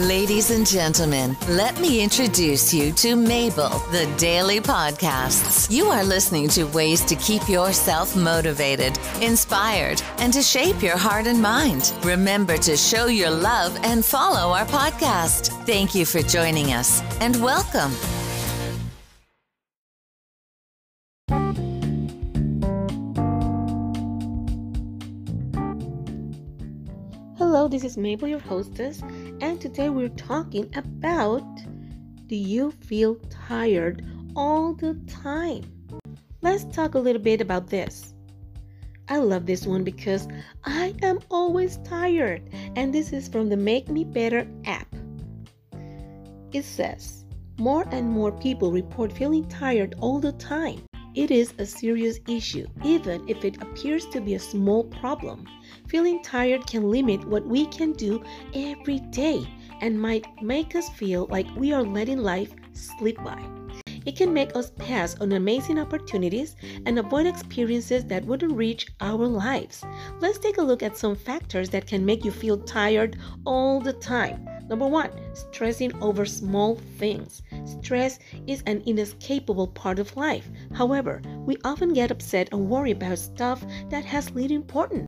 Ladies and gentlemen, let me introduce you to Mabel, The Daily Podcasts. You are listening to ways to keep yourself motivated, inspired, and to shape your heart and mind. Remember to show your love and follow our podcast. Thank you for joining us and welcome. Hello, this is Mabel, your hostess, and today we're talking about, do you feel tired all the time? Let's talk a little bit about this. I love this one because I am always tired, and this is from the Make Me Better app. It says, more and more people report feeling tired all the time. It is a serious issue, even if it appears to be a small problem. Feeling tired can limit what we can do every day and might make us feel like we are letting life slip by. It can make us pass on amazing opportunities and avoid experiences that wouldn't reach our lives. Let's take a look at some factors that can make you feel tired all the time. Number 1, stressing over small things. Stress is an inescapable part of life. However, we often get upset and worry about stuff that has little importance.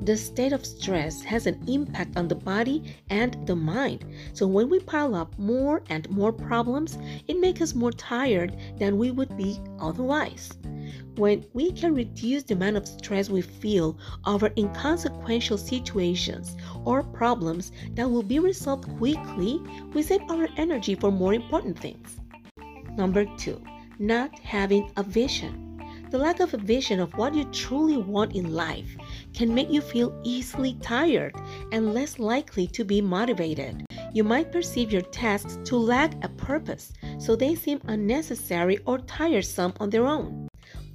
The state of stress has an impact on the body and the mind. So when we pile up more and more problems, it makes us more tired than we would be otherwise. When we can reduce the amount of stress we feel over inconsequential situations or problems that will be resolved quickly, we save our energy for more important things. Number 2, not having a vision. The lack of a vision of what you truly want in life can make you feel easily tired and less likely to be motivated. You might perceive your tasks to lack a purpose, so they seem unnecessary or tiresome on their own.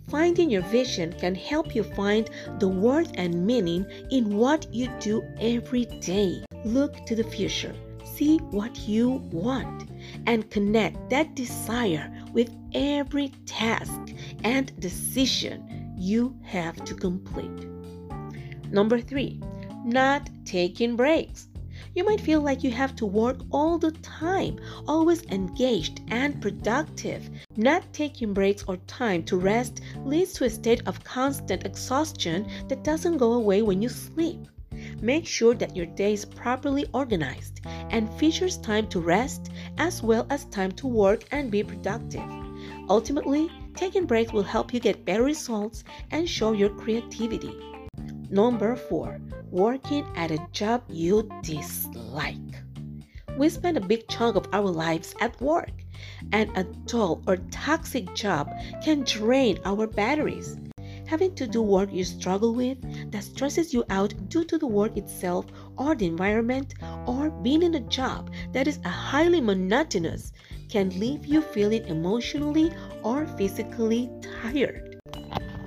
Finding your vision can help you find the worth and meaning in what you do every day. Look to the future, see what you want, and connect that desire with every task and decision you have to complete. Number 3, not taking breaks. You might feel like you have to work all the time, always engaged and productive. Not taking breaks or time to rest leads to a state of constant exhaustion that doesn't go away when you sleep. Make sure that your day is properly organized and features time to rest as well as time to work and be productive. Ultimately, taking breaks will help you get better results and show your creativity. Number 4, working at a job you dislike. We spend a big chunk of our lives at work, and a dull or toxic job can drain our batteries. Having to do work you struggle with that stresses you out due to the work itself or the environment, or being in a job that is highly monotonous, can leave you feeling emotionally or physically tired.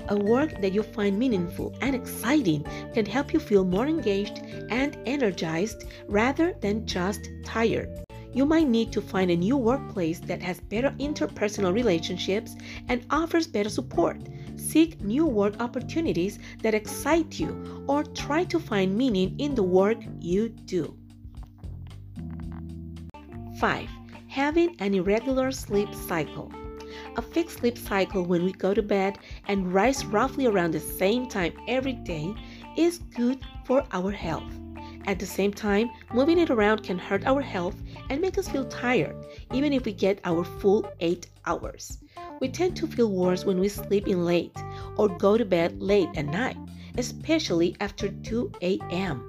A work that you find meaningful and exciting can help you feel more engaged and energized rather than just tired. You might need to find a new workplace that has better interpersonal relationships and offers better support. Seek new work opportunities that excite you, or try to find meaning in the work you do. 5. Having an irregular sleep cycle. A fixed sleep cycle when we go to bed and rise roughly around the same time every day is good for our health. At the same time, moving it around can hurt our health and make us feel tired, even if we get our full 8 hours. We tend to feel worse when we sleep in late or go to bed late at night, especially after 2 a.m.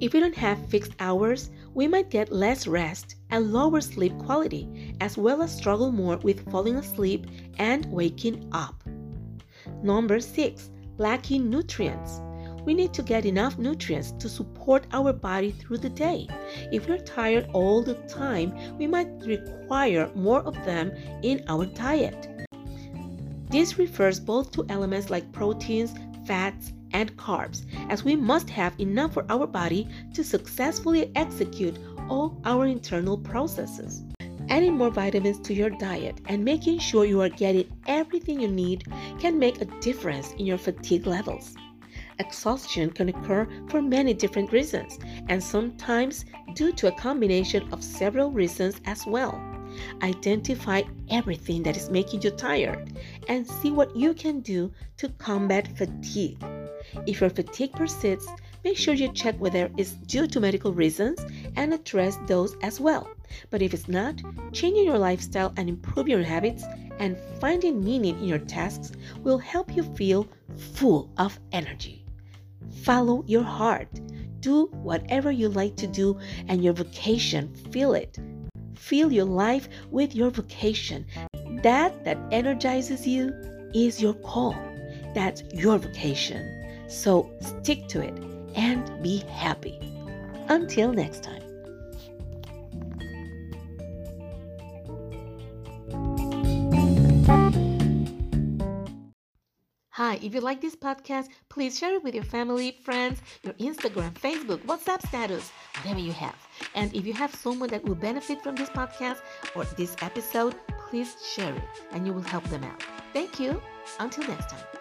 If we don't have fixed hours, we might get less rest and lower sleep quality, as well as struggle more with falling asleep and waking up. Number 6, lacking nutrients. We need to get enough nutrients to support our body through the day. If we're tired all the time, we might require more of them in our diet. This refers both to elements like proteins, fats, and carbs, as we must have enough for our body to successfully execute all our internal processes. Adding more vitamins to your diet and making sure you are getting everything you need can make a difference in your fatigue levels. Exhaustion can occur for many different reasons, and sometimes due to a combination of several reasons as well. Identify everything that is making you tired and see what you can do to combat fatigue. If your fatigue persists, make sure you check whether it's due to medical reasons and address those as well. But if it's not, changing your lifestyle and improve your habits and finding meaning in your tasks will help you feel full of energy. Follow your heart. Do whatever you like to do and your vocation, feel it. Fill your life with your vocation. That energizes you is your call. That's your vocation. So stick to it and be happy. Until next time. Hi, if you like this podcast, please share it with your family, friends, your Instagram, Facebook, WhatsApp status, whatever you have. And if you have someone that will benefit from this podcast or this episode, please share it and you will help them out. Thank you. Until next time.